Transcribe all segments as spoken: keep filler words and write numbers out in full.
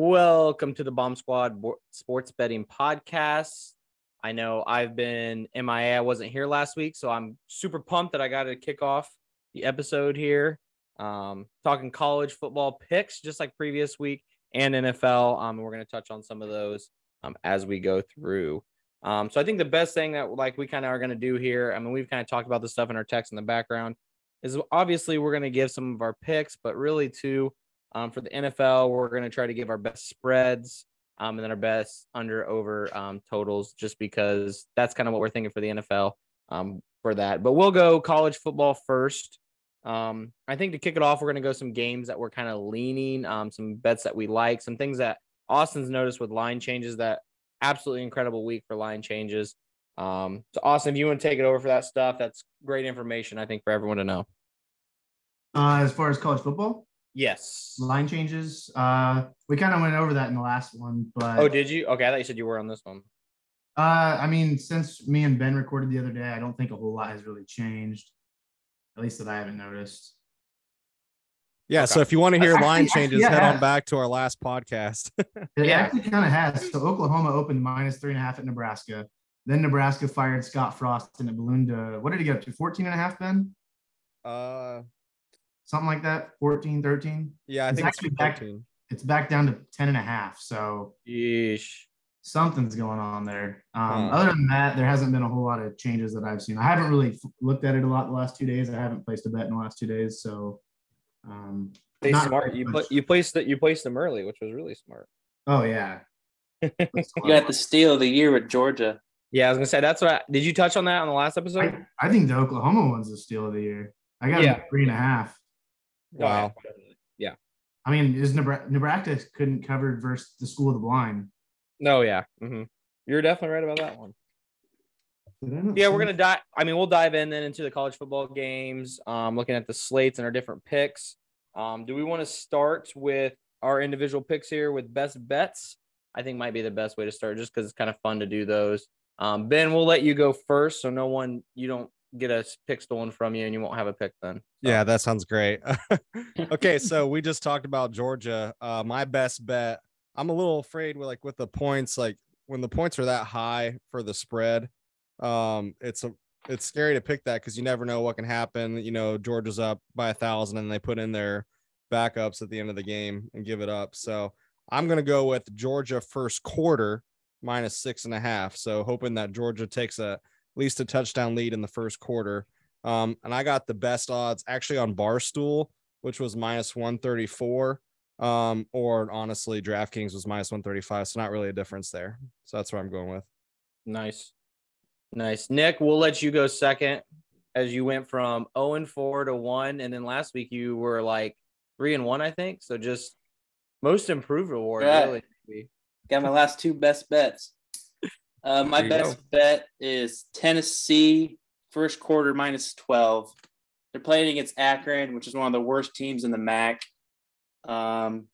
Welcome to the Bomb Squad Sports Betting Podcast. I know I've been M I A. I wasn't here last week, so I'm super pumped that I got to kick off the episode here. Um, talking college football picks, just like previous week, and N F L. Um, we're going to touch on some of those um, as we go through. Um, so I think the best thing that like we kind of are going to do here, I mean, we've kind of talked about this stuff in our text in the background, is obviously we're going to give some of our picks, but really too, Um, for the N F L, we're going to try to give our best spreads um, and then our best under-over um, totals, just because that's kind of what we're thinking for the N F L um, for that. But we'll go college football first. Um, I think to kick it off, we're going to go some games that we're kind of leaning, um, some bets that we like, some things that Austin's noticed with line changes, that absolutely incredible week for line changes. Um, so, Austin, if you want to take it over for that stuff, that's great information, I think, for everyone to know. Uh, as far as college football? Yes. Line changes. Uh, we kind of went over that in the last one, but oh, did you? Okay, I thought you said you were on this one. Uh, I mean, since me and Ben recorded the other day, I don't think a whole lot has really changed, at least that I haven't noticed. Yeah. Okay. So if you want to hear actually, line changes, actually, yeah, head yeah. on back to our last podcast. It actually kind of has. So Oklahoma opened minus three and a half at Nebraska. Then Nebraska fired Scott Frost and it ballooned to, what did he get up to? fourteen and a half, Ben? Uh, Something like that, fourteen, thirteen. Yeah, I it's think actually it's back, it's back down to ten and a half. So Yeesh. Something's going on there. Um, hmm. Other than that, there hasn't been a whole lot of changes that I've seen. I haven't really looked at it a lot the last two days. I haven't placed a bet in the last two days. So um, they smart. You, pl- you, placed the, you placed them early, which was really smart. Oh, yeah. You got the steal of the year with Georgia. Yeah, I was going to say, that's what I, did you touch on that on the last episode? I, I think the Oklahoma one's the steal of the year. I got yeah. three and a half. Wow. Yeah. I mean, is Nebraska, Nebraska couldn't cover versus the school of the blind. No, yeah. Mm-hmm. You're definitely right about that one. Yeah, we're going to dive. I mean, we'll dive in then into the college football games, um, looking at the slates and our different picks. Um, do we want to start with our individual picks here with best bets? I think might be the best way to start, just because it's kind of fun to do those. Um, Ben, we'll let you go first. So no one, you don't get a pick stolen from you and you won't have a pick then. So. Yeah, that sounds great. Okay, so we just talked about Georgia. Uh, my best bet, I'm a little afraid with like with the points, like when the points are that high for the spread, um, it's a, it's scary to pick that because you never know what can happen. You know, Georgia's up by a thousand and they put in their backups at the end of the game and give it up. So I'm going to go with Georgia first quarter minus six and a half. So hoping that Georgia takes a least a touchdown lead in the first quarter. Um, and I got the best odds actually on Barstool, which was minus one thirty-four, um, or honestly DraftKings was minus one thirty-five. So not really a difference there. So that's what I'm going with. Nice. Nice. Nick, we'll let you go second, as you went from oh and four to one. And then last week you were like three and one, I think. So just most improved award. Yeah. Really. Got my last two best bets. Uh, my best bet is Tennessee, first quarter, minus twelve. They're playing against Akron, which is one of the worst teams in the M A C. Um,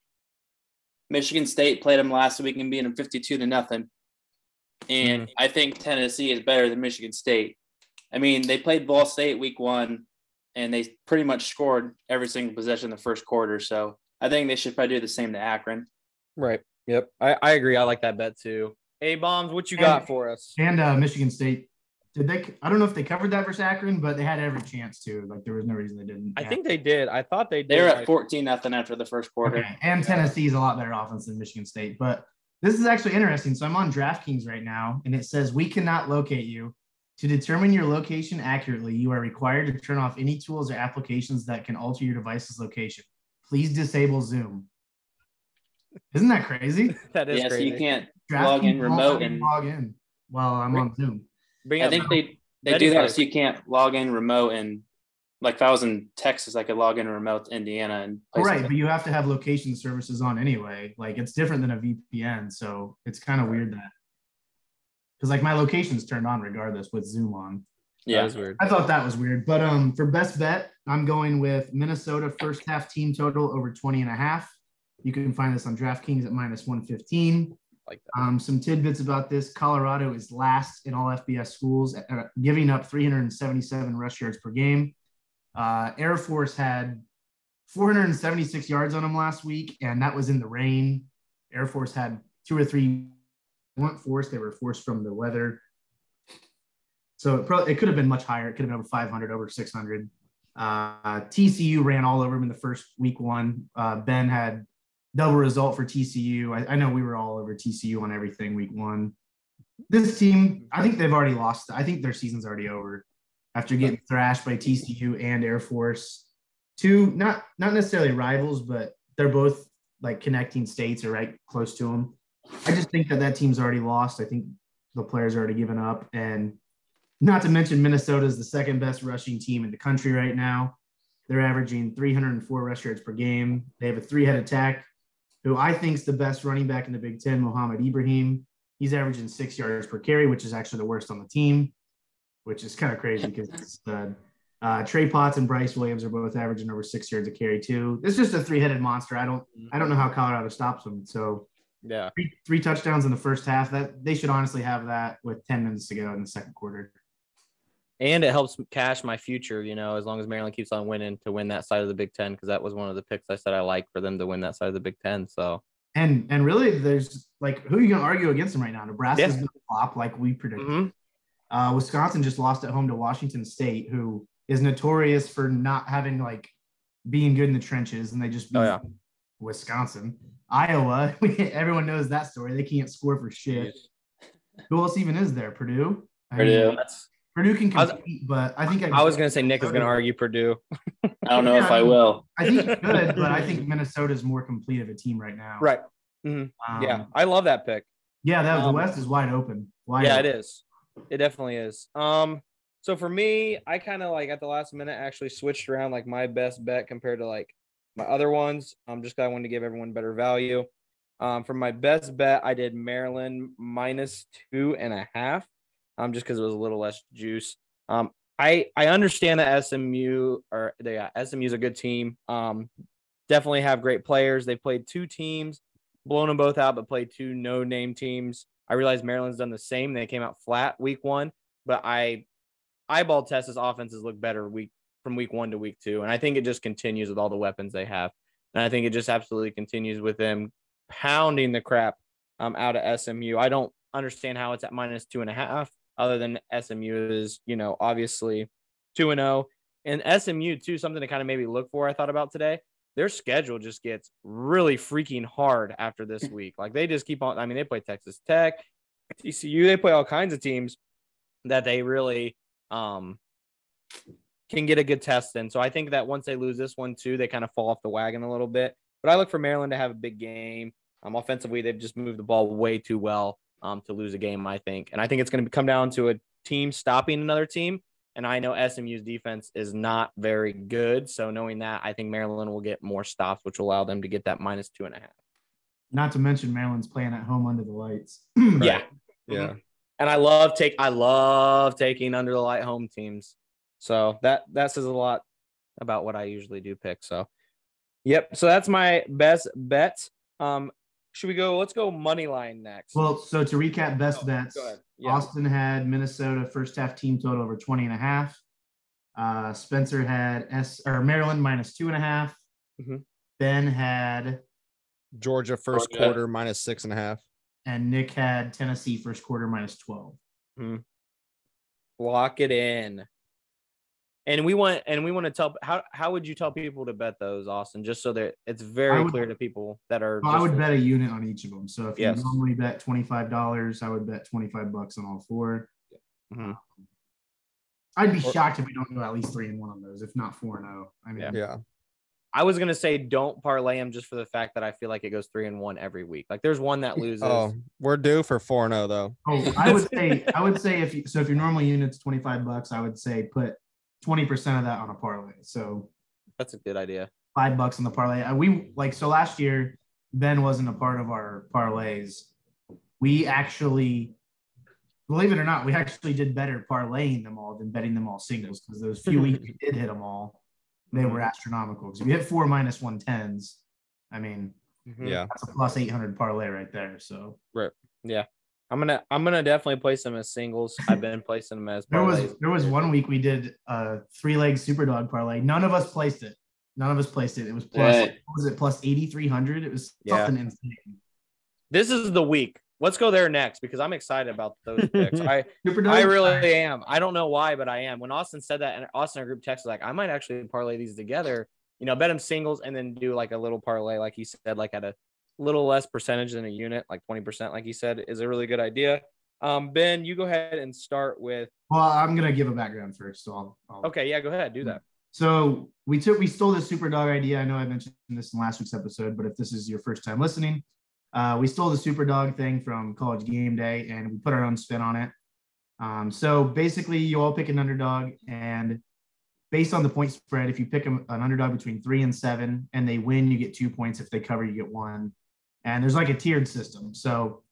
Michigan State played them last week and beat them fifty-two to nothing. And mm-hmm. I think Tennessee is better than Michigan State. I mean, they played Ball State week one, and they pretty much scored every single possession in the first quarter. So I think they should probably do the same to Akron. Right. Yep. I, I agree. I like that bet too. A-bombs, what you got and, for us? And uh, Michigan State. Did they? I don't know if they covered that versus Akron, but they had every chance to. Like, there was no reason they didn't. I yeah. think they did. I thought they did. They were at fourteen nothing after the first quarter. Okay. And yeah. Tennessee's a lot better offense than Michigan State. But this is actually interesting. So I'm on DraftKings right now, and it says, we cannot locate you. To determine your location accurately, you are required to turn off any tools or applications that can alter your device's location. Please disable Zoom. Isn't that crazy? That is yes, crazy. You can't log in remote and log in while I'm on Zoom. I think they, they do that so you can't log in remote, and like if I was in Texas, I could log in remote to Indiana and right, but you have to have location services on anyway. Like it's different than a V P N, so it's kind of weird that because like my location's turned on regardless with Zoom on. Yeah, that was weird. I thought that was weird, but um, for best bet, I'm going with Minnesota first half team total over twenty and a half. You can find this on DraftKings at minus one fifteen. Like that. Um, some tidbits about this. Colorado is last in all F B S schools, at, uh, giving up three hundred seventy-seven rush yards per game. Uh, Air Force had four hundred seventy-six yards on them last week, and that was in the rain. Air Force had two or three weren't forced. They were forced from the weather. So it probably, it could have been much higher. It could have been over five hundred, over six hundred. Uh, T C U ran all over him in the first week one. Uh, Ben had double result for T C U. I, I know we were all over T C U on everything week one. This team, I think they've already lost. I think their season's already over after getting thrashed by T C U and Air Force. Two, not not necessarily rivals, but they're both like connecting states or right close to them. I just think that that team's already lost. I think the players are already given up. And not to mention Minnesota is the second best rushing team in the country right now. They're averaging three hundred four rush yards per game. They have a three-head attack, who I think is the best running back in the Big Ten, Muhammad Ibrahim. He's averaging six yards per carry, which is actually the worst on the team, which is kind of crazy because it's uh, uh, Trey Potts and Bryce Williams are both averaging over six yards a carry too. It's just a three-headed monster. I don't, I don't know how Colorado stops them. So yeah, three, three touchdowns in the first half. That they should honestly have that with ten minutes to go in the second quarter. And it helps cash my future, you know, as long as Maryland keeps on winning to win that side of the Big Ten, because that was one of the picks I said I like for them to win that side of the Big Ten. So. And and really, there's like, who are you going to argue against them right now? Nebraska's yeah. going to flop like we predicted. Mm-hmm. Uh, Wisconsin just lost at home to Washington State, who is notorious for not having like being good in the trenches, and they just beat oh, yeah. Wisconsin. Iowa, everyone knows that story. They can't score for shit. Who else even is there? Purdue? I Purdue. Mean, Purdue can compete, was, but I think I, I was going to say Nick Purdue. is going to argue Purdue. I don't know yeah, if I will. I think it's good, but I think Minnesota is more complete of a team right now. Right. Mm-hmm. Um, yeah, I love that pick. Yeah, that um, the West is wide open. Wide yeah, open. It is. It definitely is. Um, so for me, I kind of like at the last minute actually switched around like my best bet compared to like my other ones. I'm um, just I wanted to give everyone better value. Um, for my best bet, I did Maryland minus two and a half. Um, just because it was a little less juice. Um, I I understand that S M U or they yeah, S M U is a good team. Um, definitely have great players. They played two teams, blown them both out, but played two no-name teams. I realize Maryland's done the same. They came out flat week one, but I eyeball test as offenses look better week from week one to week two, and I think it just continues with all the weapons they have, and I think it just absolutely continues with them pounding the crap um out of S M U. I don't understand how it's at minus two and a half. Other than S M U is, you know, obviously two and oh. And S M U, too, something to kind of maybe look for I thought about today, their schedule just gets really freaking hard after this week. Like, they just keep on – I mean, they play Texas Tech, T C U. They play all kinds of teams that they really um, can get a good test in. So I think that once they lose this one, too, they kind of fall off the wagon a little bit. But I look for Maryland to have a big game. Um, offensively, they've just moved the ball way too well. Um, to lose a game, I think. And I think it's going to come down to a team stopping another team. And I know S M U's defense is not very good. So knowing that, I think Maryland will get more stops, which will allow them to get that minus two and a half. Not to mention Maryland's playing at home under the lights. Right. Yeah. Yeah. And I love take, I love taking under the light home teams. So that, that says a lot about what I usually do pick. So, yep. So that's my best bet. Um, Should we go? Let's go money line next. Well, so to recap, best oh, bets. Yeah. Austin had Minnesota first half team total over twenty and a half. Uh, Spencer had S or Maryland minus two and a half. Mm-hmm. Ben had Georgia first Georgia. quarter minus six and a half. And Nick had Tennessee first quarter minus twelve. Mm-hmm. Lock it in. And we want, and we want to tell how how would you tell people to bet those, Austin? Just so that it's very would, clear to people that are. Well, I would bet a unit on each of them. So if yes. you normally bet twenty-five dollars, I would bet twenty-five bucks on all four. Mm-hmm. I'd be shocked if we don't go at least three and one on those, if not four and zero. I mean, yeah. yeah. I was gonna say don't parlay them just for the fact that I feel like it goes three and one every week. Like there's one that loses. Oh, we're due for four and zero though. Oh, I would say I would say if you, so if your normal unit's twenty-five bucks, I would say put twenty percent of that on a parlay. So that's a good idea. Five bucks on the parlay. We like, so last year, Ben wasn't a part of our parlays. We actually, believe it or not, we actually did better parlaying them all than betting them all singles because those few weeks we did hit them all, they were astronomical. Because we hit four minus one tens. I mean, yeah, that's a plus eight hundred parlay right there. So, right. Yeah. I'm gonna, I'm gonna definitely place them as singles. I've been placing them as. there was, there was one week we did a three leg super dog parlay. None of us placed it. None of us placed it. It was plus, yeah. was it plus eighty three hundred? It was something yeah. insane. this is the week. Let's go there next because I'm excited about those picks. I I really am. I don't know why, but I am. When Austin said that, and Austin, our group text was like, I might actually parlay these together. You know, bet them singles and then do like a little parlay, like he said, like at a little less percentage than a unit, like twenty percent, like he said, is a really good idea. Um, Ben, you go ahead and start with. Well, I'm going to give a background first. So I'll, I'll... Okay, yeah, go ahead. Do that. So we took, we stole the Superdog idea. I know I mentioned this in last week's episode, but if this is your first time listening, Uh, we stole the Superdog thing from College Game Day, and we put our own spin on it. Um, so basically, you all pick an underdog, and based on the point spread, if you pick an underdog between three and seven, and they win, you get two points. If they cover, you get one. And there's like a tiered system. So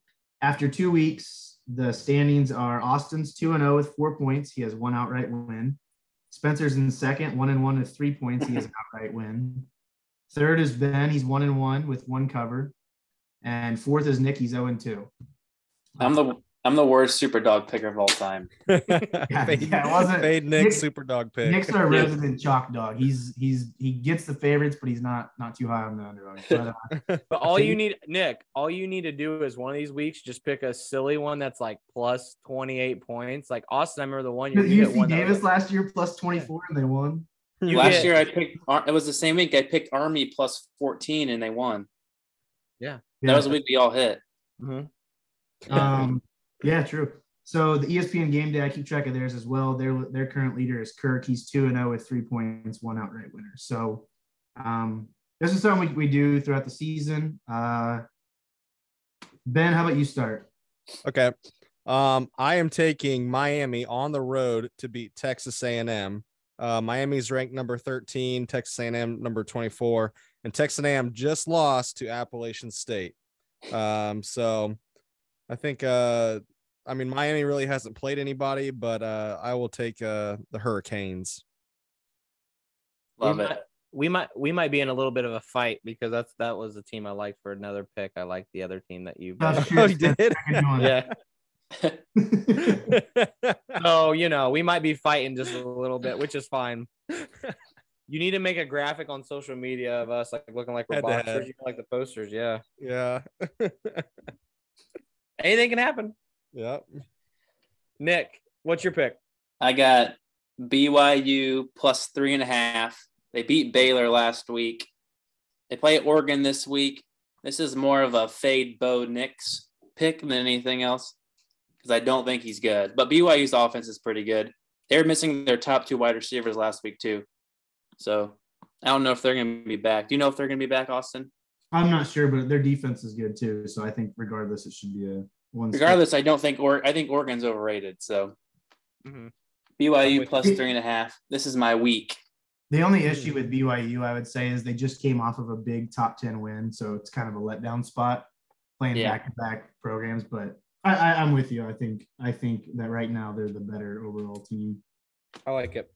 after two weeks, the standings are Austin's two and oh with four points. He has one outright win. Spencer's in second, one and one with three points. He has an outright win. Third is Ben. He's one and one with one cover. And fourth is Nick. He's zero and two. I'm the I'm the worst Superdog picker of all time. yeah, Fade, yeah, it wasn't Fade Nick, Nick Superdog pick. Nick's our resident chalk dog. He's he's he gets the favorites, but he's not not too high on the underdog. But, uh, but all you need, Nick, all you need to do is one of these weeks just pick a silly one that's like plus twenty-eight points. Like Austin, I remember the one you U C one Davis was, last year plus twenty-four and they won. You last get, year I picked it was the same week I picked Army plus fourteen and they won. Yeah. That was the week we all hit. Mm-hmm. um, yeah, true. So the E S P N Game Day, I keep track of theirs as well. Their their current leader is Kirk. He's two and oh with three points, one outright winner. So um, this is something we, we do throughout the season. Uh, Ben, how about you start? Okay. Um, I am taking Miami on the road to beat Texas A and M. Uh, Miami's ranked number thirteen, Texas A and M number twenty-four. And Texas A and M just lost to Appalachian State. Um, so I think, uh, I mean, Miami really hasn't played anybody, but uh, I will take uh, the Hurricanes. Love we it. Might, we might we might be in a little bit of a fight because that's that was the team I liked for another pick. I liked the other team that you oh, sure. did. yeah. so, you know, we might be fighting just a little bit, which is fine. You need to make a graphic on social media of us like looking like we're boxers, you know, like the posters. Yeah. Yeah. Anything can happen. Yeah. Nick, what's your pick? I got B Y U plus three and a half. They beat Baylor last week. They play Oregon this week. This is more of a fade Bo Nix pick than anything else because I don't think he's good. But B Y U's offense is pretty good. They were missing their top two wide receivers last week too. So I don't know if they're going to be back. Do you know if they're going to be back, Austin? I'm not sure, but their defense is good too. So I think regardless, it should be a one. Regardless, step. I don't think or I think Oregon's overrated. So mm-hmm. B Y U plus three and a half. This is my week. The only issue with B Y U, I would say, is they just came off of a big top ten win, so it's kind of a letdown spot playing yeah. back-to-back programs. But I, I, I'm with you. I think I think that right now they're the better overall team. I like it.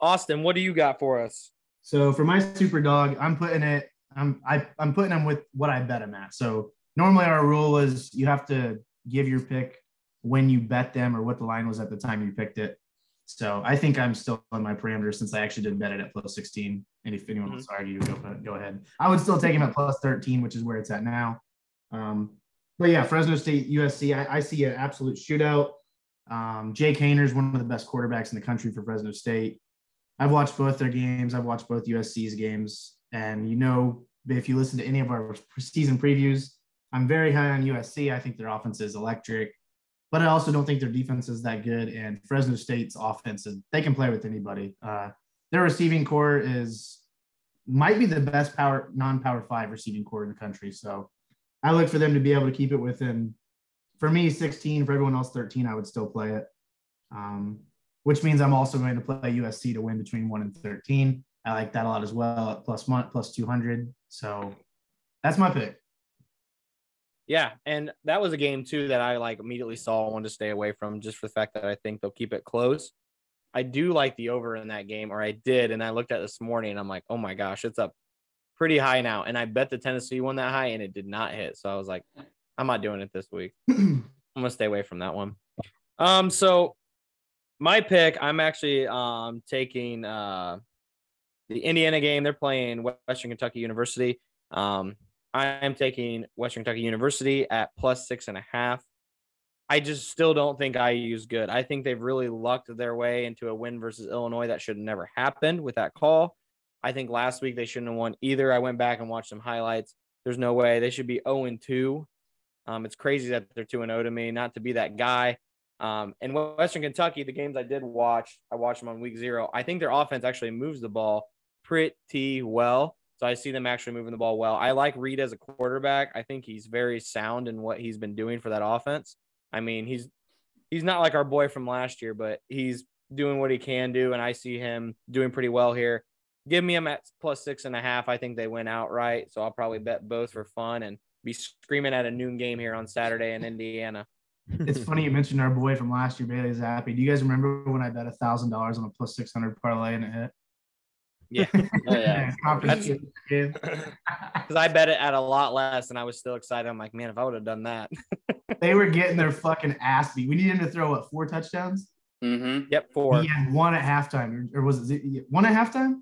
Austin, what do you got for us? So for my super dog, I'm putting it. I'm I, I'm putting them with what I bet them at. So normally our rule is you have to give your pick when you bet them or what the line was at the time you picked it. So I think I'm still on my parameter since I actually did bet it at plus sixteen. And if anyone mm-hmm. wants to argue, go go ahead. I would still take him at plus thirteen, which is where it's at now. Um, but yeah, Fresno State, U S C, I, I see an absolute shootout. Um, Jake Hayner's one of the best quarterbacks in the country for Fresno State. I've watched both their games. I've watched both U S C's games. And, you know, if you listen to any of our season previews, I'm very high on U S C. I think their offense is electric, but I also don't think their defense is that good. And Fresno State's offense, is, they can play with anybody. Uh, their receiving core is might be the best power non-power five receiving core in the country. So I look for them to be able to keep it within – for me, sixteen. For everyone else, thirteen. I would still play it, um, which means I'm also going to play U S C to win between one and thirteen. I like that a lot as well, at plus month, plus two hundred. So that's my pick. Yeah, and that was a game, too, that I, like, immediately saw I wanted to stay away from just for the fact that I think they'll keep it close. I do like the over in that game, or I did, and I looked at it this morning, and I'm like, oh, my gosh, it's up pretty high now. And I bet the Tennessee won that high, and it did not hit. So I was like, I'm not doing it this week. I'm going to stay away from that one. Um, so my pick, I'm actually um, taking uh, the Indiana game. They're playing Western Kentucky University. Um, I am taking Western Kentucky University at plus six and a half. I just still don't think I U is good. I think they've really lucked their way into a win versus Illinois that should have never happened with that call. I think last week they shouldn't have won either. I went back and watched some highlights. There's no way. They should be zero and two. Um, it's crazy that they're two and oh to me, not to be that guy. Um, and Western Kentucky, the games I did watch, I watched them on week zero. I think their offense actually moves the ball pretty well. So I see them actually moving the ball well. I like Reed as a quarterback. I think he's very sound in what he's been doing for that offense. I mean, he's he's not like our boy from last year, but he's doing what he can do, and I see him doing pretty well here. Give me him at plus six and a half. I think they win outright, so I'll probably bet both for fun and be screaming at a noon game here on Saturday in Indiana. It's funny you mentioned our boy from last year, Bailey Zappi. Do you guys remember when I bet one thousand dollars on a plus six hundred parlay and it hit? Yeah. Oh, yeah. Because I bet it at a lot less, and I was still excited. I'm like, man, if I would have done that. They were getting their fucking ass beat. We needed him to throw, what, four touchdowns? Mm-hmm. Yep, four. He had one at halftime. Or was it one at halftime?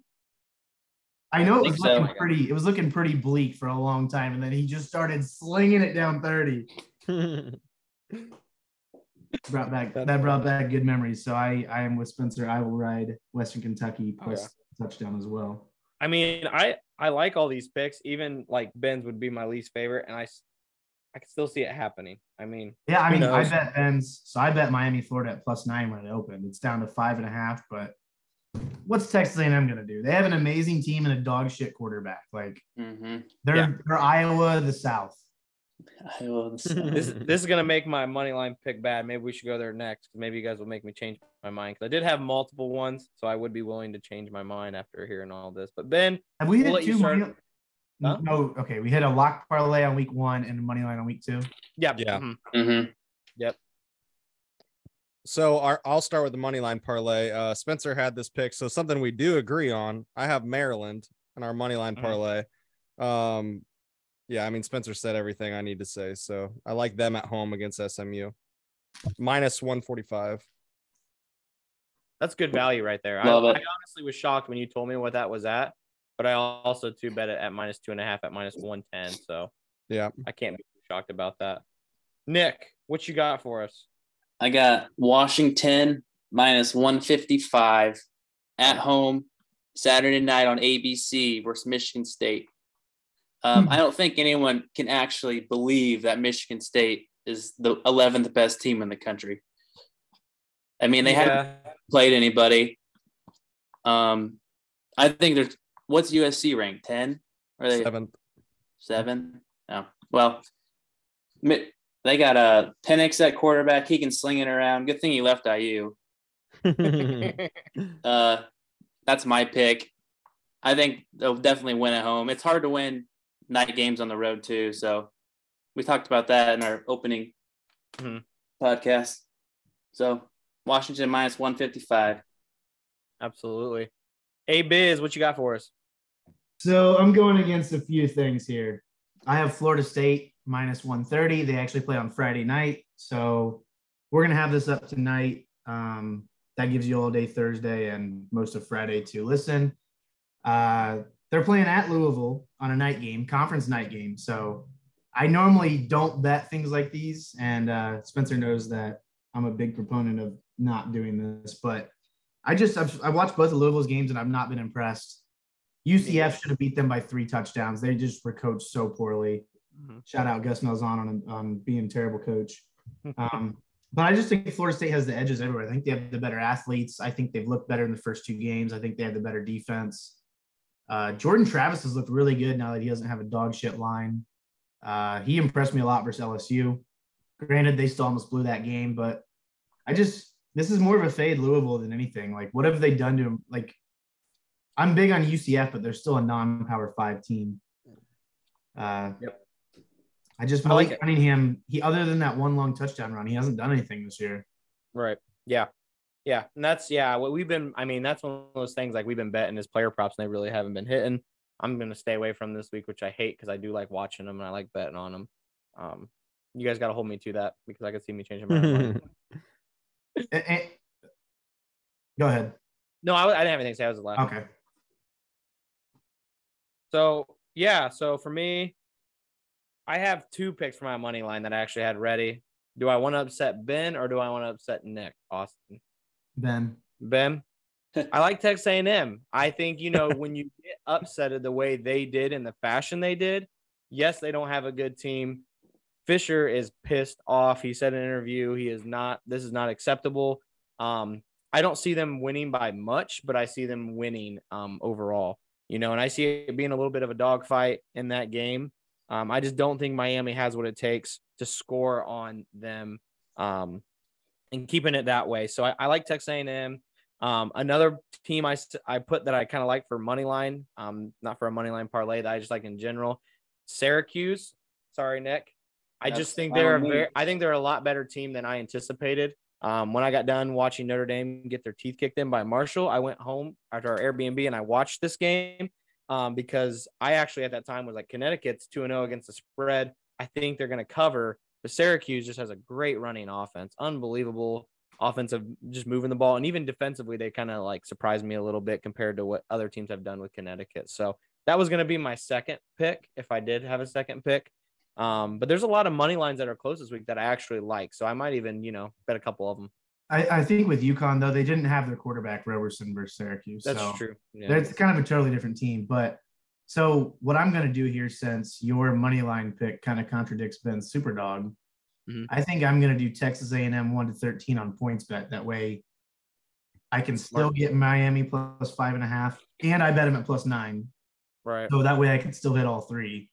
I know I it was looking so. pretty. It was looking pretty bleak for a long time, and then he just started slinging it down thirty. brought back that brought back good memories. So I, I am with Spencer. I will ride Western Kentucky plus oh, yeah. touchdown as well. I mean, I I like all these picks. Even like Ben's would be my least favorite, and I I can still see it happening. I mean, yeah. I mean, I bet Ben's. So I bet Miami, Florida at plus nine when it opened. It's down to five and a half, but. What's Texas A and M going to do? They have an amazing team and a dog shit quarterback. Like mm-hmm. they're, yeah. they're Iowa, the South. Iowa, the South. this, this is going to make my money line pick bad. Maybe we should go there next. Maybe you guys will make me change my mind. Because I did have multiple ones, so I would be willing to change my mind after hearing all this. But Ben, have we we'll hit two money? Huh? No, okay. We hit a lock parlay on week one and a money line on week two. Yep. Yeah. Mm-hmm. Mm-hmm. Yep. So our, I'll start with the money line parlay. Uh, Spencer had this pick, so something we do agree on. I have Maryland in our money line parlay. Um, yeah, I mean, Spencer said everything I need to say, so I like them at home against S M U. Minus one forty-five. That's good value right there. I, I honestly was shocked when you told me what that was at, but I also too bet it at minus two and a half at minus one ten, so yeah, I can't be shocked about that. Nick, what you got for us? I got Washington minus one fifty-five at home Saturday night on A B C versus Michigan State. Um, I don't think anyone can actually believe that Michigan State is the eleventh best team in the country. I mean, they yeah. haven't played anybody. Um, I think there's – what's U S C ranked, ten? Are they seventh. Seven? No. Well, mi- – they got a Penix at quarterback. He can sling it around. Good thing he left I U. uh, that's my pick. I think they'll definitely win at home. It's hard to win night games on the road, too. So we talked about that in our opening mm-hmm. podcast. So Washington minus one fifty-five. Absolutely. Hey, Biz, what you got for us? So I'm going against a few things here. I have Florida State minus one thirty. They actually play on Friday night. So we're going to have this up tonight. Um, that gives you all day Thursday and most of Friday to listen. Uh, they're playing at Louisville on a night game, conference night game. So I normally don't bet things like these. And uh, Spencer knows that I'm a big proponent of not doing this. But I just – I watched both of Louisville's games, and I've not been impressed. U C F should have beat them by three touchdowns. They just were coached so poorly. Mm-hmm. Shout out Gus Malzahn on, on being a terrible coach. Um, but I just think Florida State has the edges everywhere. I think they have the better athletes. I think they've looked better in the first two games. I think they have the better defense. Uh, Jordan Travis has looked really good now that he doesn't have a dog shit line. Uh, he impressed me a lot versus L S U. Granted, they still almost blew that game, but I just – this is more of a fade Louisville than anything. Like, what have they done to him? Like, I'm big on U C F, but they're still a non-power five team. Uh, yep. I just feel I like Cunningham. He, other than that one long touchdown run, he hasn't done anything this year. Right. Yeah. Yeah. And that's, yeah, what we've been, I mean, that's one of those things like we've been betting is player props and they really haven't been hitting. I'm going to stay away from this week, which I hate because I do like watching them and I like betting on them. Um, you guys got to hold me to that because I could see me changing my mind. Go ahead. No, I, I didn't have anything to say. I was laughing. Okay. So, yeah. So for me, I have two picks for my money line that I actually had ready. Do I want to upset Ben or do I want to upset Nick Austin? Ben. Ben? I like Texas A and M. I think, you know, when you get upset the way they did and the fashion they did, yes, they don't have a good team. Fisher is pissed off. He said in an interview, he is not, this is not acceptable. Um, I don't see them winning by much, but I see them winning um, overall, you know, and I see it being a little bit of a dogfight in that game. Um, I just don't think Miami has what it takes to score on them um, and keeping it that way. So I, I like Texas A and M. Um, another team I, I put that I kind of like for money line, um, not for a money line parlay that I just like in general, Syracuse. Sorry, Nick. I That's just think they're a very, I think they're a lot better team than I anticipated. Um, when I got done watching Notre Dame get their teeth kicked in by Marshall, I went home after our Airbnb and I watched this game um, because I actually at that time was like, Connecticut's two and oh against the spread. I think they're going to cover, but Syracuse just has a great running offense. Unbelievable offensive, just moving the ball. And even defensively, they kind of like surprised me a little bit compared to what other teams have done with Connecticut. So that was going to be my second pick if I did have a second pick. Um, but there's a lot of money lines that are close this week that I actually like. So I might even, you know, bet a couple of them. I, I think with UConn, though, they didn't have their quarterback, Roberson, versus Syracuse. That's so true. Yeah. It's kind of a totally different team. But so what I'm going to do here, since your money line pick kind of contradicts Ben's Superdog, mm-hmm. I think I'm going to do Texas A and M one to thirteen on points bet. That way I can still get Miami plus five and a half, and I bet them at plus nine. Right. So that way I can still hit all three.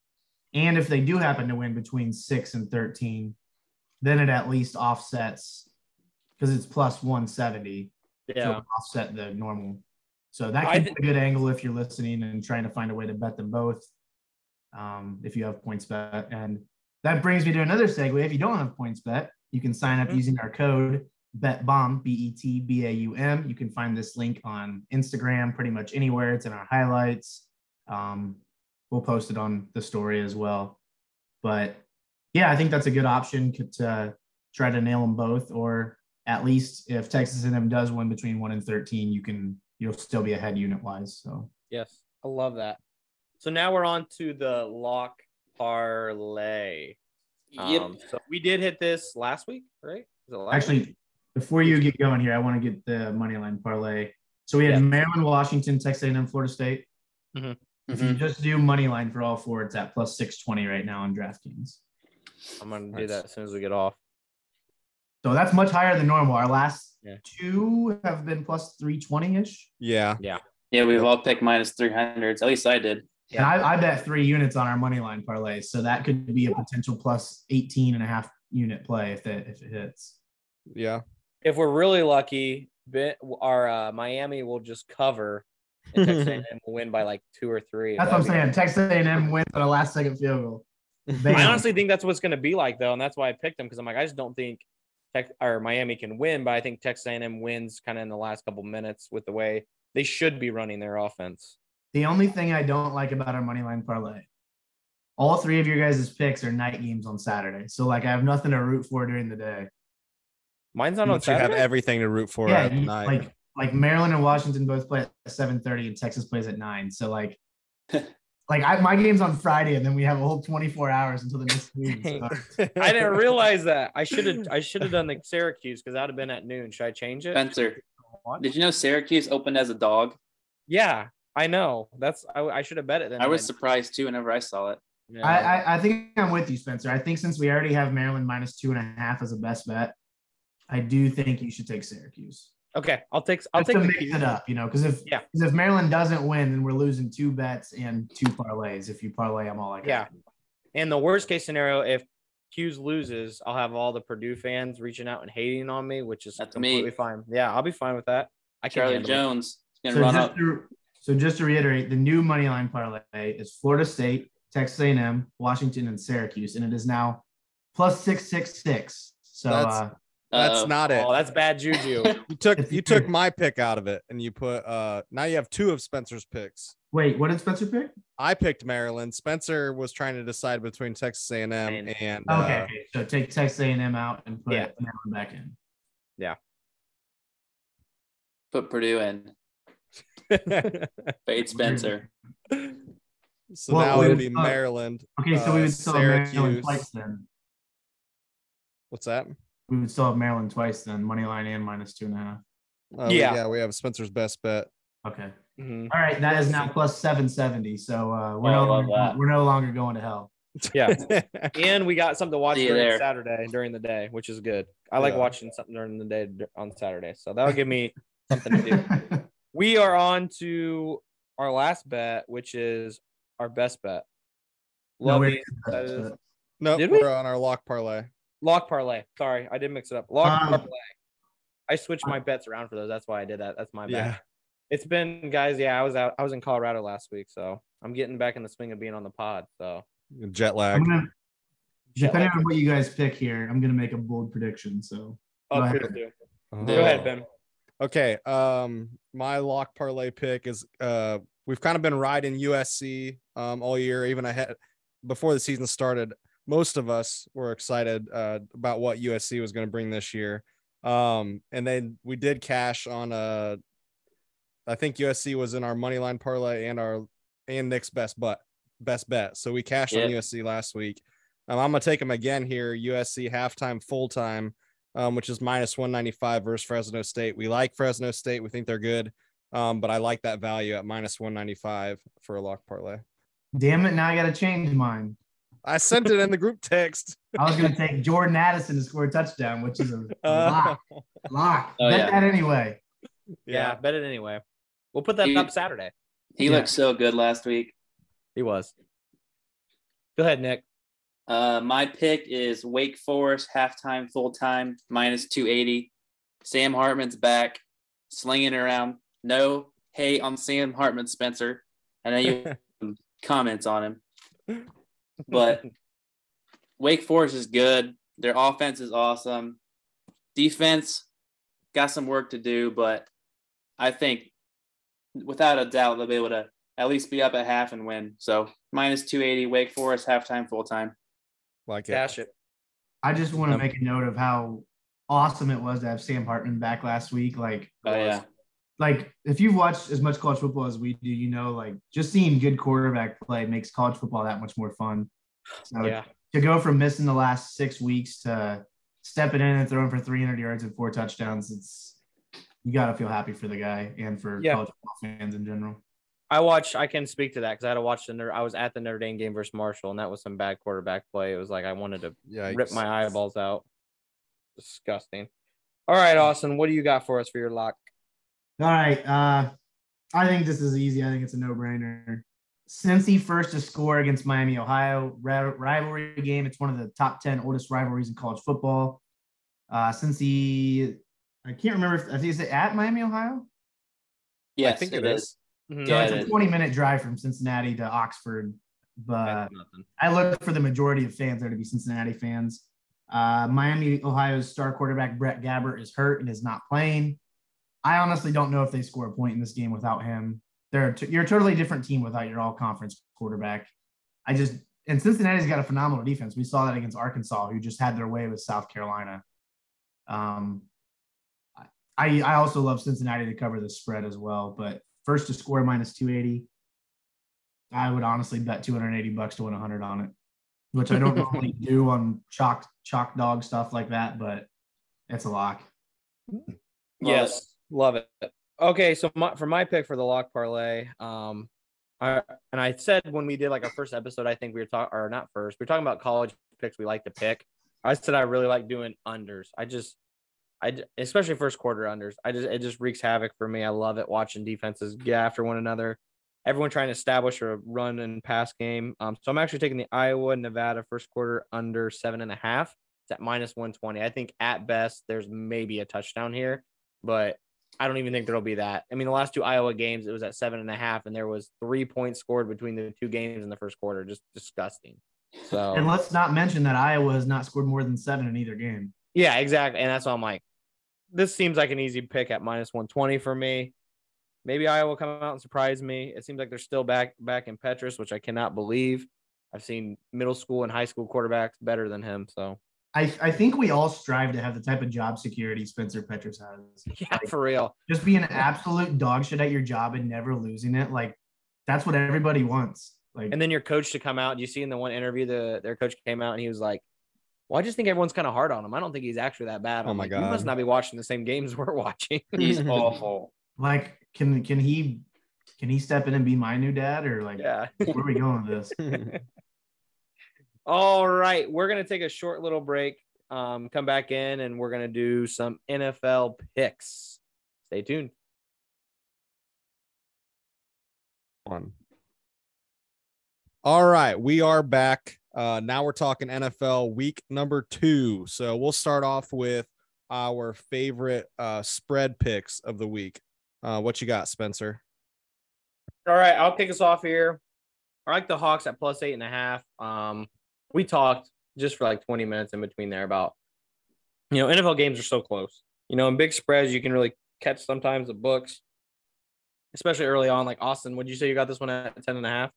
And if they do happen to win between six and thirteen, then it at least offsets because it's plus one seventy yeah. to offset the normal. So that can th- be a good angle if you're listening and trying to find a way to bet them both um, if you have points bet. And that brings me to another segue. If you don't have points bet, you can sign up mm-hmm. using our code BETBAUM, B E T B A U M. You can find this link on Instagram pretty much anywhere. It's in our highlights. Um, We'll post it on the story as well. But, yeah, I think that's a good option to try to nail them both, or at least if Texas A and M does win between one and thirteen, you can, you'll still be ahead unit-wise. So yes, I love that. So now we're on to the lock parlay. Yep. Um, so we did hit this last week, right? Was it last Actually, week? Before you get going here, I want to get the money line parlay. So we had yeah. Maryland, Washington, Texas A and M, Florida State. Mm-hmm. If you just do money line for all four, it's at plus six twenty right now on DraftKings. I'm going to do that as soon as we get off. So that's much higher than normal. Our last yeah. two have been plus three twenty-ish. Yeah. Yeah. Yeah, we've all picked minus three hundreds. At least I did. Yeah, and I, I bet three units on our money line parlay. So that could be a potential plus eighteen and a half unit play if it, if it hits. Yeah. If we're really lucky, our uh, Miami will just cover. And Texas A and M will win by like two or three. That's what I'm saying. Texas A and M wins on a last second field goal. Bam. I honestly think that's what's going to be like, though, and that's why I picked them, because I'm like, I just don't think Tech or Miami can win, but I think Texas A and M wins kind of in the last couple minutes with the way they should be running their offense. The only thing I don't like about our money line parlay, all three of your guys' picks are night games on Saturday, so like I have nothing to root for during the day. Mine's not on Saturday. You have everything to root for yeah, at night. Like, Like Maryland and Washington both play at seven thirty and Texas plays at nine. So like, like I, my game's on Friday and then we have a whole twenty-four hours until the next game. I didn't realize that. I should have, I should have done the Syracuse because that would have been at noon. Should I change it? Spencer, did you know Syracuse opened as a dog? Yeah, I know. That's, I, I should have bet it then. I was surprised too whenever I saw it. Yeah. I, I, I think I'm with you, Spencer. I think since we already have Maryland minus two and a half as a best bet, I do think you should take Syracuse. Okay, I'll take I'll take it up, you know, because if yeah. cause if Maryland doesn't win, then we're losing two bets and two parlays. If you parlay them all, like yeah. And the worst case scenario, if Hughes loses, I'll have all the Purdue fans reaching out and hating on me, which is That's completely me. fine. Yeah, I'll be fine with that. I can't Charlie Jones is gonna so run up. To, so just to reiterate, the new money line parlay is Florida State, Texas A and M, Washington, and Syracuse, and it is now plus six six six. So. That's- uh That's Uh-oh. not it. Oh, that's bad juju. you took you took my pick out of it, and you put uh now you have two of Spencer's picks. Wait, what did Spencer pick? I picked Maryland. Spencer was trying to decide between Texas A and M and uh, okay. So take Texas A and M out and put yeah. Maryland back in. Yeah. Put Purdue in. Fade Spencer. So well, now it would be uh, Maryland. Okay, so uh, we would still Syracuse. have Maryland twice then. What's that? We would still have Maryland twice then, money line and minus two and a half. Uh, yeah. yeah, we have Spencer's best bet. Okay. Mm-hmm. All right, that is now plus seven seventy. So uh, we're, oh, no longer, we're no longer going to hell. Yeah. And we got something to watch during there. Saturday during the day, which is good. I like yeah. watching something during the day on Saturday. So that'll give me something to do. We are on to our last bet, which is our best bet. Love no, that is... Nope, did we? We're on our lock parlay. Lock parlay. Sorry, I did mix it up. Lock um, parlay. I switched my bets around for those. That's why I did that. That's my yeah. bet. It's been, guys, yeah, I was out. I was in Colorado last week, so I'm getting back in the swing of being on the pod. So jet lag. I'm gonna, jet depending lag. on what you guys pick here, I'm going to make a bold prediction. So oh, go, ahead. Do. Oh. go ahead, Ben. Okay, um, my lock parlay pick is uh, we've kind of been riding U S C um, all year, even ahead before the season started. Most of us were excited uh, about what U S C was going to bring this year. Um, and then we did cash on a, I think U S C was in our money line parlay and our and Nick's best bet, best bet. So we cashed yep. on U S C last week. Um, I'm gonna take them again here. U S C halftime, full time, um, which is minus one ninety-five versus Fresno State. We like Fresno State. We think they're good, um, but I like that value at minus one ninety-five for a lock parlay. Damn it! Now I gotta change mine. I sent it in the group text. I was gonna take Jordan Addison to score a touchdown, which is a uh, lock. Lock. Oh, bet yeah. that anyway. Yeah, yeah, bet it anyway. We'll put that he, up Saturday. He yeah. looked so good last week. He was. Go ahead, Nick. Uh, my pick is Wake Forest halftime, full time, minus two eighty. Sam Hartman's back, slinging around. No hate on Sam Hartman, Spencer. I know you have comments on him, but Wake Forest is good. Their offense is awesome. Defense got some work to do, but I think without a doubt they'll be able to at least be up at half and win. So minus two eighty, Wake Forest, halftime, full time. Like it. Cash it. I just want to make a note of how awesome it was to have Sam Hartman back last week. Like, oh, yeah. like if you've watched as much college football as we do, you know, like just seeing good quarterback play makes college football that much more fun. So yeah. to go from missing the last six weeks to stepping in and throwing for three hundred yards and four touchdowns, it's you got to feel happy for the guy and for yeah. college football fans in general. I watched – I can speak to that because I had to watch the – I was at the Notre Dame game versus Marshall, and that was some bad quarterback play. It was like I wanted to Yikes. rip my eyeballs out. Disgusting. All right, Austin, what do you got for us for your lock? All right. Uh, I think this is easy. I think it's a no-brainer. Cincy first to score against Miami, Ohio. Rivalry game. It's one of the top ten oldest rivalries in college football. Uh, Cincy – I can't remember if – I think it's at Miami, Ohio? Yes, I think it, it is. is. Mm-hmm. So yeah, it's a twenty-minute drive from Cincinnati to Oxford, but I look for the majority of fans there to be Cincinnati fans. Uh, Miami, Ohio's star quarterback Brett Gabbert is hurt and is not playing. I honestly don't know if they score a point in this game without him. They're t- you're a totally different team without your all-conference quarterback. I just and Cincinnati's got a phenomenal defense. We saw that against Arkansas, who just had their way with South Carolina. Um, I I also love Cincinnati to cover the spread as well, but. First to score minus two eighty. I would honestly bet two hundred eighty bucks to win one hundred on it, which I don't normally do on chalk chalk dog stuff like that, but it's a lock. Love yes, it. love it. Okay, so my, for my pick for the lock parlay, um, I, and I said when we did like our first episode, I think we were talking, or not first, we were talking about college picks we like to pick. I said I really like doing unders. I just I, especially first quarter unders. I just it just wreaks havoc for me. I love it watching defenses get after one another. Everyone trying to establish a run and pass game. Um, so I'm actually taking the Iowa Nevada first quarter under seven and a half. It's at minus one twenty. I think at best there's maybe a touchdown here, but I don't even think there'll be that. I mean, the last two Iowa games it was at seven and a half, and there was three points scored between the two games in the first quarter. Just disgusting. So and let's not mention that Iowa has not scored more than seven in either game. Yeah, exactly, and that's why I'm like. This seems like an easy pick at minus one twenty for me. Maybe Iowa will come out and surprise me. It seems like they're still back back in Petrus, which I cannot believe. I've seen middle school and high school quarterbacks better than him. So I, I think we all strive to have the type of job security Spencer Petrus has. Yeah, like, for real. Just be an absolute dog shit at your job and never losing it. Like, that's what everybody wants. Like, and then your coach to come out. Do you see in the one interview the their coach came out and he was like, "Well, I just think everyone's kind of hard on him. I don't think he's actually that bad." I'm oh my like, god, you must not be watching the same games we're watching. He's awful. Like, can can he can he step in and be my new dad, or like, yeah. where are we going with this? All right, we're gonna take a short little break. Um, come back in and we're gonna do some N F L picks. Stay tuned. One. All right, we are back. Uh, now we're talking N F L week number two. So we'll start off with our favorite uh, spread picks of the week. Uh, what you got, Spencer? All right, I'll kick us off here. I like the Hawks at plus eight and a half. Um, we talked just for like twenty minutes in between there about, you know, N F L games are so close. You know, in big spreads, you can really catch sometimes the books, especially early on. Like, Austin, would you say you got this one at ten and a half?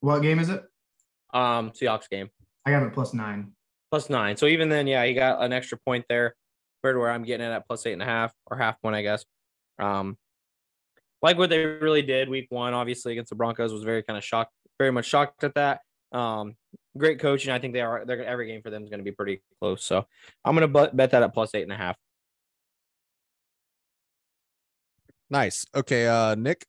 What game is it? Um, Seahawks game. I got it plus nine. Plus nine. So even then, yeah, he got an extra point there. Compared where I'm getting it at plus eight and a half or half point, I guess. Um, like what they really did week one, obviously against the Broncos, was very kind of shocked, very much shocked at that. Um, great coaching. I think they are. They're every game for them is going to be pretty close. So I'm going to bet that at plus eight and a half. Nice. Okay, uh, Nick.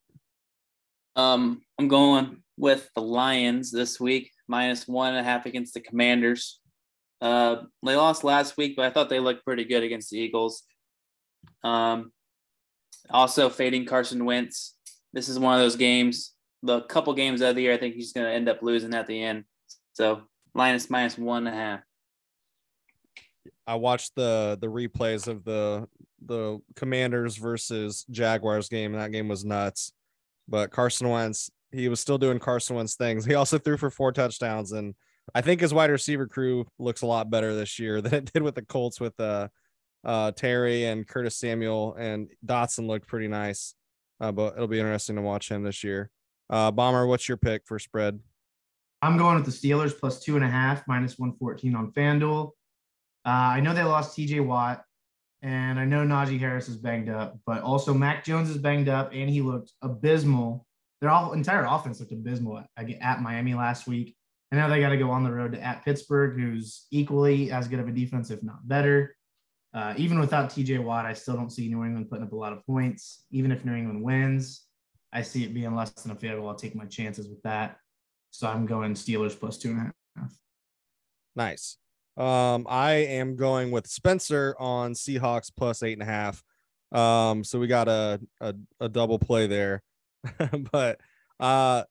Um, I'm going with the Lions this week, minus one and a half against the Commanders. Uh, they lost last week, but I thought they looked pretty good against the Eagles. Um, also fading Carson Wentz. This is one of those games, the couple games of the year, I think he's going to end up losing at the end. So Lions minus one and a half. I watched the the replays of the the Commanders versus Jaguars game, and that game was nuts. But Carson Wentz, he was still doing Carson Wentz things. He also threw for four touchdowns, and I think his wide receiver crew looks a lot better this year than it did with the Colts with uh, uh, Terry and Curtis Samuel, and Dotson looked pretty nice. Uh, but it'll be interesting to watch him this year. Uh, Bomber, what's your pick for spread? I'm going with the Steelers plus two and a half, minus one fourteen on FanDuel. Uh, I know they lost T J Watt, and I know Najee Harris is banged up, but also Mac Jones is banged up, and he looked abysmal. Their all, entire offense looked abysmal at, at Miami last week. And now they got to go on the road to at Pittsburgh, who's equally as good of a defense, if not better. Uh, even without T J Watt, I still don't see New England putting up a lot of points. Even if New England wins, I see it being less than a field goal. I'll take my chances with that. So I'm going Steelers plus two and a half. Nice. Um, I am going with Spencer on Seahawks plus eight and a half. Um, so we got a, a, a double play there. But uh,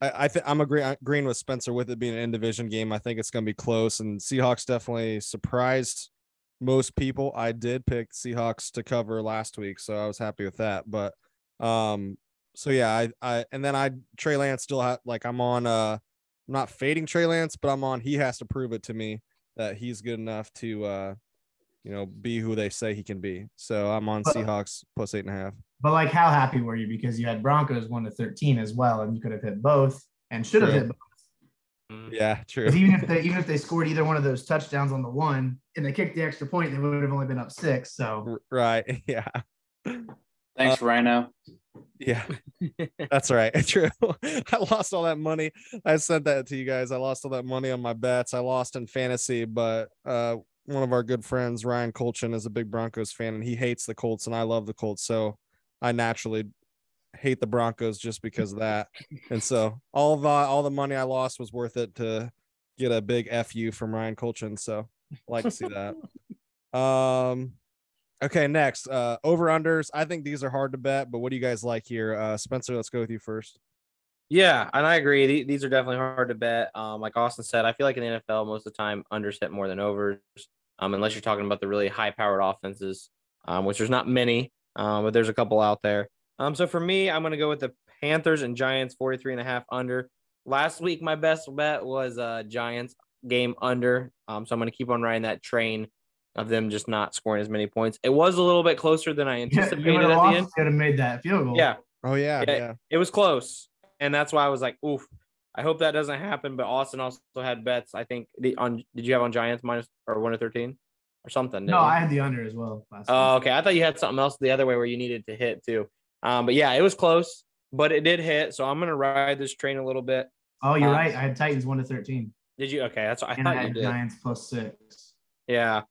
I, I think I'm agree- agreeing with Spencer with it being an in-division game. I think it's going to be close, and Seahawks definitely surprised most people. I did pick Seahawks to cover last week, so I was happy with that. But um, so yeah, I, I and then I Trey Lance still ha- like I'm on. Uh, I'm not fading Trey Lance, but I'm on. He has to prove it to me that he's good enough to uh, you know, be who they say he can be. So I'm on Seahawks plus eight and a half. But, like, how happy were you? Because you had Broncos one to thirteen as well, and you could have hit both and should have true. hit both. Yeah, true. Even if, they, even if they scored either one of those touchdowns on the one and they kicked the extra point, they would have only been up six. So Right, yeah. Thanks, uh, Rhino. Yeah, that's right. True. I lost all that money. I said that to you guys. I lost all that money on my bets. I lost in fantasy, but uh, one of our good friends, Ryan Colchin, is a big Broncos fan, and he hates the Colts, and I love the Colts. So I naturally hate the Broncos just because of that. And so all the, all the money I lost was worth it to get a big F U from Ryan Colchin. So I like to see that. Um, okay. Next, uh, over unders. I think these are hard to bet, but what do you guys like here? Uh, Spencer, let's go with you first. Yeah. And I agree. These are definitely hard to bet. Um, like Austin said, I feel like in the N F L, most of the time unders hit more than overs, um, unless you're talking about the really high powered offenses, um, which there's not many. Um, but there's a couple out there. Um, so for me, I'm going to go with the Panthers and Giants forty-three and a half under. Last week, my best bet was uh, Giants game under. Um, so I'm going to keep on riding that train of them just not scoring as many points. It was a little bit closer than I anticipated yeah, you at the lost, end. Could have made that field goal. Yeah. Oh yeah, yeah. Yeah. It was close, and that's why I was like, "Oof, I hope that doesn't happen." But Austin also had bets. I think the on did you have on Giants minus or one to thirteen? Or something. No, I had the under as well. Oh, uh, okay. I thought you had something else the other way where you needed to hit too. Um, but yeah, it was close. but it did hit. So I'm going to ride this train a little bit. Oh, you're um, right. I had Titans one to thirteen. Did you? Okay, that's what I and thought I had you did. Giants plus six. Yeah.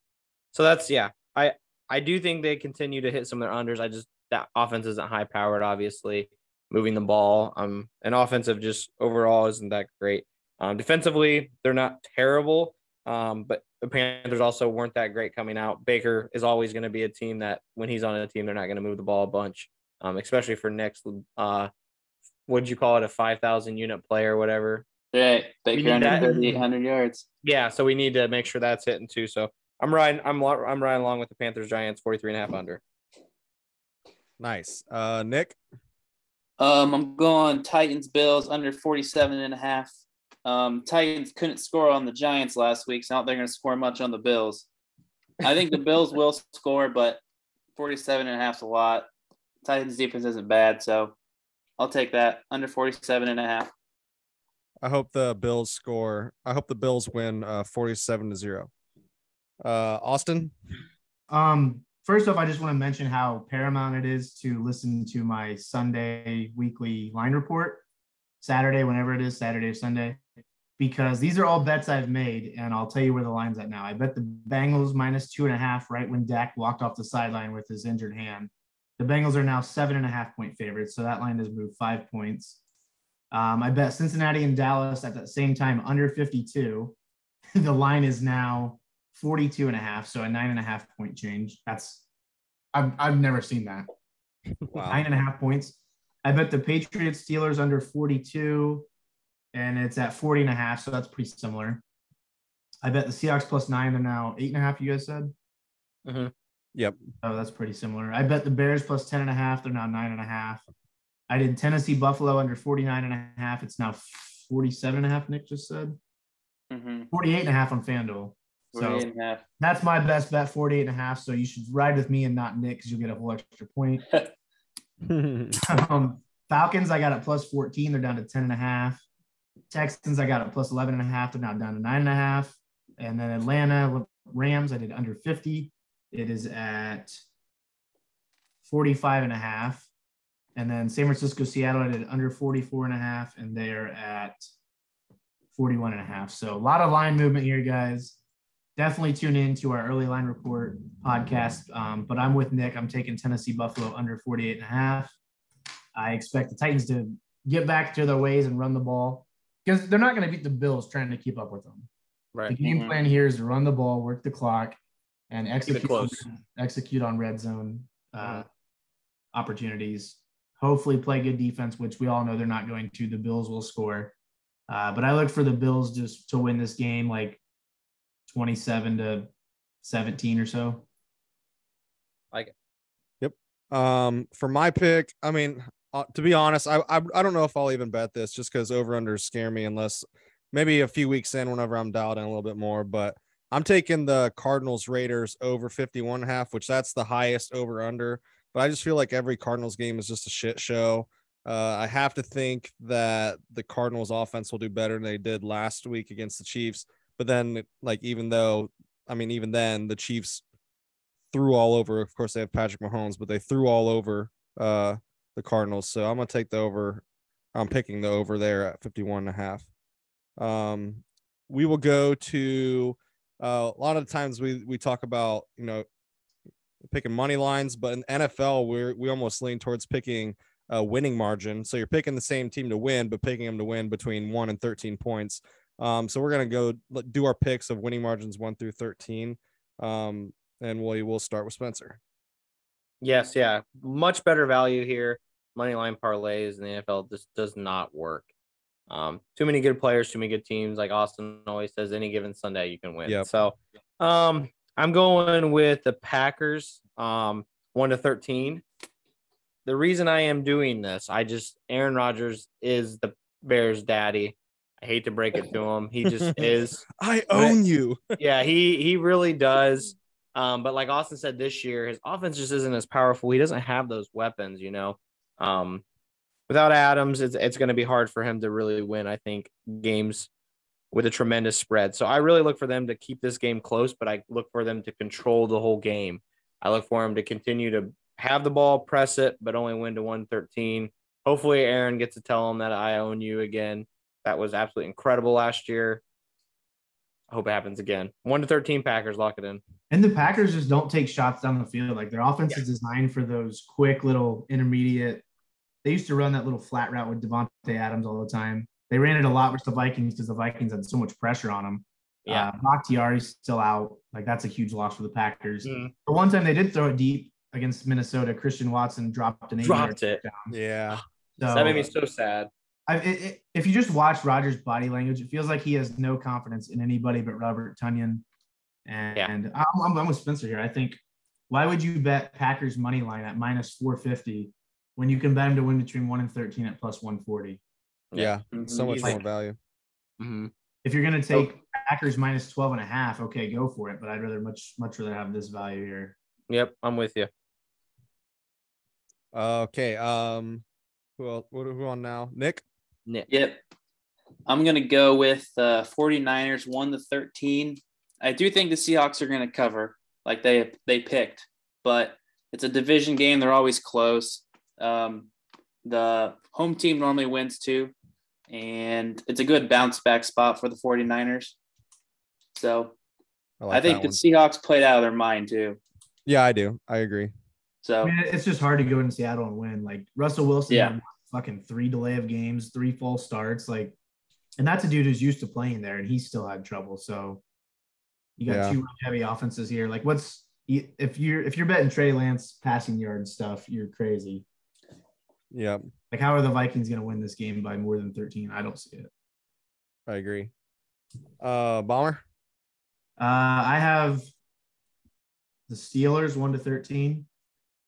So that's yeah. I I do think they continue to hit some of their unders. I just that offense isn't high powered, obviously. Moving the ball, um, and offensive just overall isn't that great. Um, defensively, they're not terrible, um, but the Panthers also weren't that great coming out. Baker is always going to be a team that when he's on a team, they're not going to move the ball a bunch, um, especially for Nick's. Uh, what'd you call it, a five thousand unit play or whatever? Yeah, Baker under thirty-eight hundred yards. Yeah, so we need to make sure that's hitting too. So I'm riding, I'm I'm riding along with the Panthers Giants forty-three and a half under. Nice, uh, Nick. Um, I'm going Titans Bills under forty-seven and a half. Um, Titans couldn't score on the Giants last week, so I don't think they're going to score much on the Bills. I think the Bills will score, but forty-seven and a half is a lot. Titans defense isn't bad, so I'll take that under forty-seven and a half. I hope the Bills score. I hope the Bills win uh, forty-seven to zero. Uh, Austin? Um, First off, I just want to mention how paramount it is to listen to my Sunday weekly line report, Saturday, whenever it is, Saturday or Sunday, because these are all bets I've made, and I'll tell you where the line's at now. I bet the Bengals minus two and a half right when Dak walked off the sideline with his injured hand. The Bengals are now seven and a half point favorites, so that line has moved five points. Um, I bet Cincinnati and Dallas at that same time under fifty-two. The line is now forty-two and a half, so a nine and a half point change. That's I've I've never seen that. Wow. Nine and a half points. I bet the Patriots Steelers under forty-two, and it's at forty and a half, so that's pretty similar. I bet the Seahawks plus nine. They're now eight and a half. You guys said. Uh-huh. Yep. Oh, that's pretty similar. I bet the Bears plus ten and a half. They're now nine and a half. I did Tennessee Buffalo under forty-nine and a half. It's now forty-seven and a half. Nick just said. Mm-hmm. forty-eight and a half on FanDuel. So that's my best bet, forty-eight and a half. So you should ride with me and not Nick because you'll get a whole extra point. um, Falcons, I got it plus fourteen. They're down to ten and a half. Texans, I got it plus eleven and a half. They're now down to nine and a half. And then Atlanta Rams, I did under fifty. It is at forty-five and a half. And then San Francisco, Seattle, I did under forty-four and a half. And they're at forty-one and a half. So a lot of line movement here, guys. Definitely tune in to our early line report podcast. Um, but I'm with Nick. I'm taking Tennessee Buffalo under forty-eight and a half. I expect the Titans to get back to their ways and run the ball because they're not going to beat the Bills trying to keep up with them. Right. The game mm-hmm. plan here is to run the ball, work the clock, and execute, close. execute on red zone uh, opportunities. Hopefully play good defense, which we all know they're not going to. The Bills will score. Uh, but I look for the Bills just to win this game, like, twenty-seven to seventeen or so. Like it. Yep. Um, for my pick, I mean, uh, to be honest, I, I I don't know if I'll even bet this just because over-unders scare me unless maybe a few weeks in whenever I'm dialed in a little bit more. But I'm taking the Cardinals Raiders over fifty-one and a half, which that's the highest over-under. But I just feel like every Cardinals game is just a shit show. Uh, I have to think that the Cardinals offense will do better than they did last week against the Chiefs. But then, like, even though, I mean, even then, the Chiefs threw all over. Of course, they have Patrick Mahomes, but they threw all over uh, the Cardinals. So I'm going to take the over. I'm picking the over there at fifty-one and a half. Um, we will go to uh, a lot of times we, we talk about, you know, picking money lines, but in N F L, we're, we almost lean towards picking a winning margin. So you're picking the same team to win, but picking them to win between one and thirteen points. Um, so we're going to go do our picks of winning margins one through thirteen. Um, and we'll, we'll start with Spencer. Yes. Yeah. Much better value here. Moneyline parlays in the N F L just does not work. Um, too many good players, too many good teams. Like Austin always says, any given Sunday you can win. Yep. So um, I'm going with the Packers um, one to thirteen. The reason I am doing this, I just, Aaron Rodgers is the Bears' daddy. I hate to break it to him. He just is. I own you. Yeah, he he really does. Um, but like Austin said, this year, his offense just isn't as powerful. He doesn't have those weapons, you know. Um, without Adams, it's it's going to be hard for him to really win, I think, games with a tremendous spread. So I really look for them to keep this game close, but I look for them to control the whole game. I look for him to continue to have the ball, press it, but only win to one thirteen. hopefully Aaron gets to tell them that I own you again. That was absolutely incredible last year. I hope it happens again. one to thirteen Packers, lock it in. And the Packers just don't take shots down the field. Like, their offense yeah. is designed for those quick little intermediate. They used to run that little flat route with Devontae Adams all the time. They ran it a lot with the Vikings because the Vikings had so much pressure on them. Yeah. Uh, Bakhtiari's still out. Like, that's a huge loss for the Packers. Mm. But one time they did throw it deep against Minnesota. Christian Watson dropped an eight. Dropped it. Down. Yeah. So that made me so sad. I, it, it, if you just watch Rodgers' body language, it feels like he has no confidence in anybody but Robert Tonyan. And, yeah. and I'm, I'm, I'm with Spencer here. I think, why would you bet Packers money line at minus four fifty when you can bet them to win between one and thirteen at plus one forty? Yeah, mm-hmm. so much like, more value. Mm-hmm. If you're going to take so, Packers minus twelve and a half, okay, go for it. But I'd rather much, much rather have this value here. Yep, I'm with you. Okay. Um, who else, who are we on now? Nick? Nick. Yep. I'm going to go with uh, forty-niners, one to thirteen. I do think the Seahawks are going to cover, like they they picked, but it's a division game. They're always close. Um, the home team normally wins too, and it's a good bounce back spot for the forty-niners. So I, like I think the one. Seahawks played out of their mind too. Yeah, I do. I agree. So I mean, it's just hard to go into Seattle and win. Like, Russell Wilson yeah. had fucking three delay of games, three false starts. Like, and that's a dude who's used to playing there, and he still had trouble. So you got yeah. two heavy offenses here. Like, what's if you're if you're betting Trey Lance passing yard stuff, you're crazy. Yeah. Like, how are the Vikings going to win this game by more than thirteen? I don't see it. I agree. Uh, Bomber. Uh, I have the Steelers one to thirteen.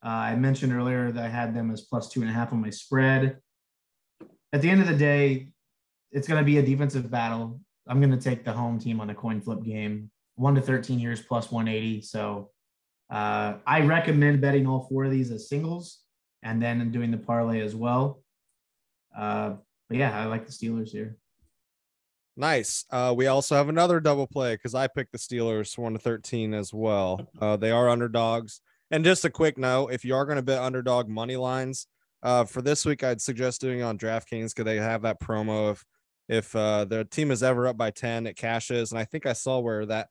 Uh, I mentioned earlier that I had them as plus two and a half on my spread. At the end of the day, it's going to be a defensive battle. I'm going to take the home team on a coin flip game. one to thirteen years plus one eighty. So uh, I recommend betting all four of these as singles and then doing the parlay as well. Uh, but yeah, I like the Steelers here. Nice. Uh, we also have another double play because I picked the Steelers one to thirteen as well. Uh, they are underdogs. And just a quick note, if you are going to bet underdog money lines uh, for this week, I'd suggest doing it on DraftKings because they have that promo of if uh, the team is ever up by ten, it cashes. And I think I saw where that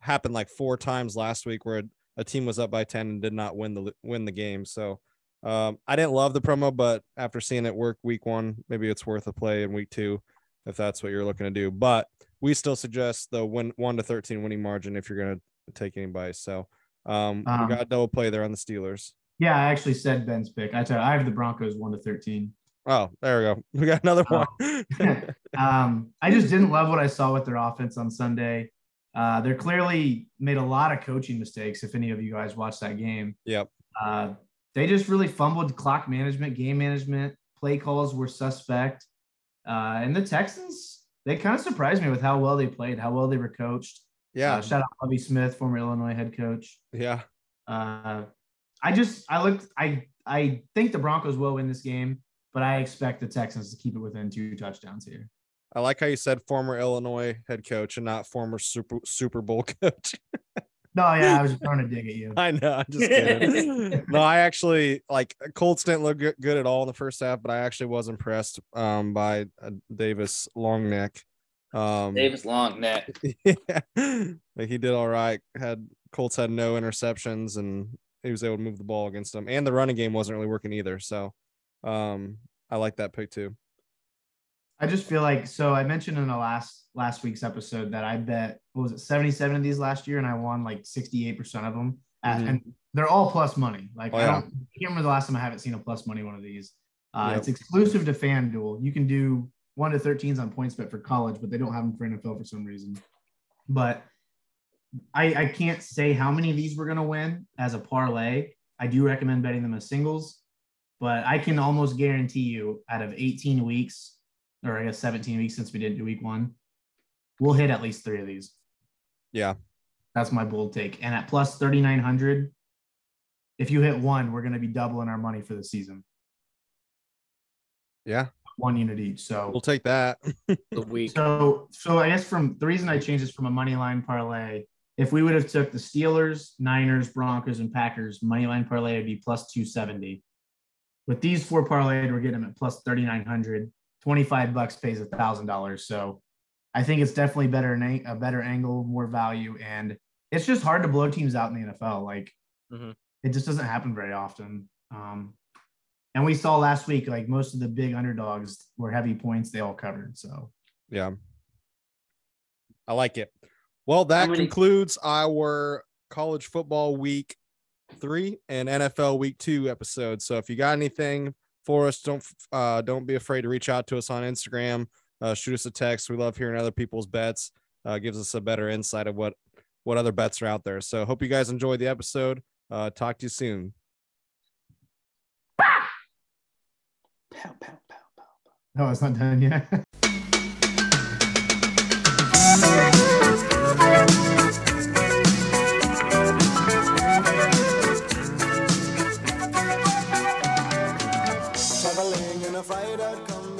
happened like four times last week where a team was up by ten and did not win the win the game. So um, I didn't love the promo, but after seeing it work week one, maybe it's worth a play in week two if that's what you're looking to do. But we still suggest the win, one to thirteen winning margin if you're going to take anybody. So um, um, we got a double play there on the Steelers. Yeah, I actually said Ben's pick. I tell you, I have the Broncos one to thirteen. Oh, there we go. We got another one. um, I just didn't love what I saw with their offense on Sunday. Uh, they're clearly made a lot of coaching mistakes, if any of you guys watched that game. Yep. Uh, they just really fumbled clock management, game management. Play calls were suspect. Uh, and the Texans, they kind of surprised me with how well they played, how well they were coached. Yeah. Uh, shout out Lovie Smith, former Illinois head coach. Yeah. Uh, I just – I looked I, – I think the Broncos will win this game, but I expect the Texans to keep it within two touchdowns here. I like how you said former Illinois head coach and not former Super Super Bowl coach. No, yeah, I was just trying to dig at you. I know, I'm just kidding. No, I actually, like, Colts didn't look good at all in the first half, but I actually was impressed um, by uh, Davis Longneck. Um, Davis Longneck. Yeah. Like, he did all right. Had Colts had no interceptions, and he was able to move the ball against them. And the running game wasn't really working either, so – Um, I like that pick too. I just feel like, so I mentioned in the last, last week's episode that I bet, what was it? seventy-seven of these last year. And I won like sixty-eight percent of them at, mm-hmm. and they're all plus money. Like, oh, I, don't, yeah. I can't remember the last time I haven't seen a plus money one of these. Uh, yep. It's exclusive to FanDuel. You can do one to thirteens on PointsBet for college, but they don't have them for N F L for some reason. But I, I can't say how many of these we're going to win as a parlay. I do recommend betting them as singles. But I can almost guarantee you out of eighteen weeks, or I guess seventeen weeks since we did do week one, we'll hit at least three of these. Yeah. That's my bold take. And at plus thirty-nine hundred, if you hit one, we're going to be doubling our money for the season. Yeah. One unit each. So we'll take that. The week. So, so I guess from the reason I changed this from a money line parlay, if we would have took the Steelers, Niners, Broncos, and Packers, money line parlay would be plus two seventy. with these four parlayed, we're getting them at plus thirty-nine hundred. twenty-five bucks pays one thousand dollars. So I think it's definitely better, a better angle, more value. And it's just hard to blow teams out in the N F L. Like, mm-hmm. It just doesn't happen very often. Um, and we saw last week, like, most of the big underdogs were heavy points. They all covered. So, yeah. I like it. Well, that many- concludes our college football week three and N F L week two episode. So if you got anything for us, don't uh, don't be afraid to reach out to us on Instagram. Uh, shoot us a text. We love hearing other people's bets. Uh, gives us a better insight of what, what other bets are out there. So hope you guys enjoyed the episode. Uh, talk to you soon. Pow, pow, pow, pow, pow. No, it's not done yet. Traveling in a fighter come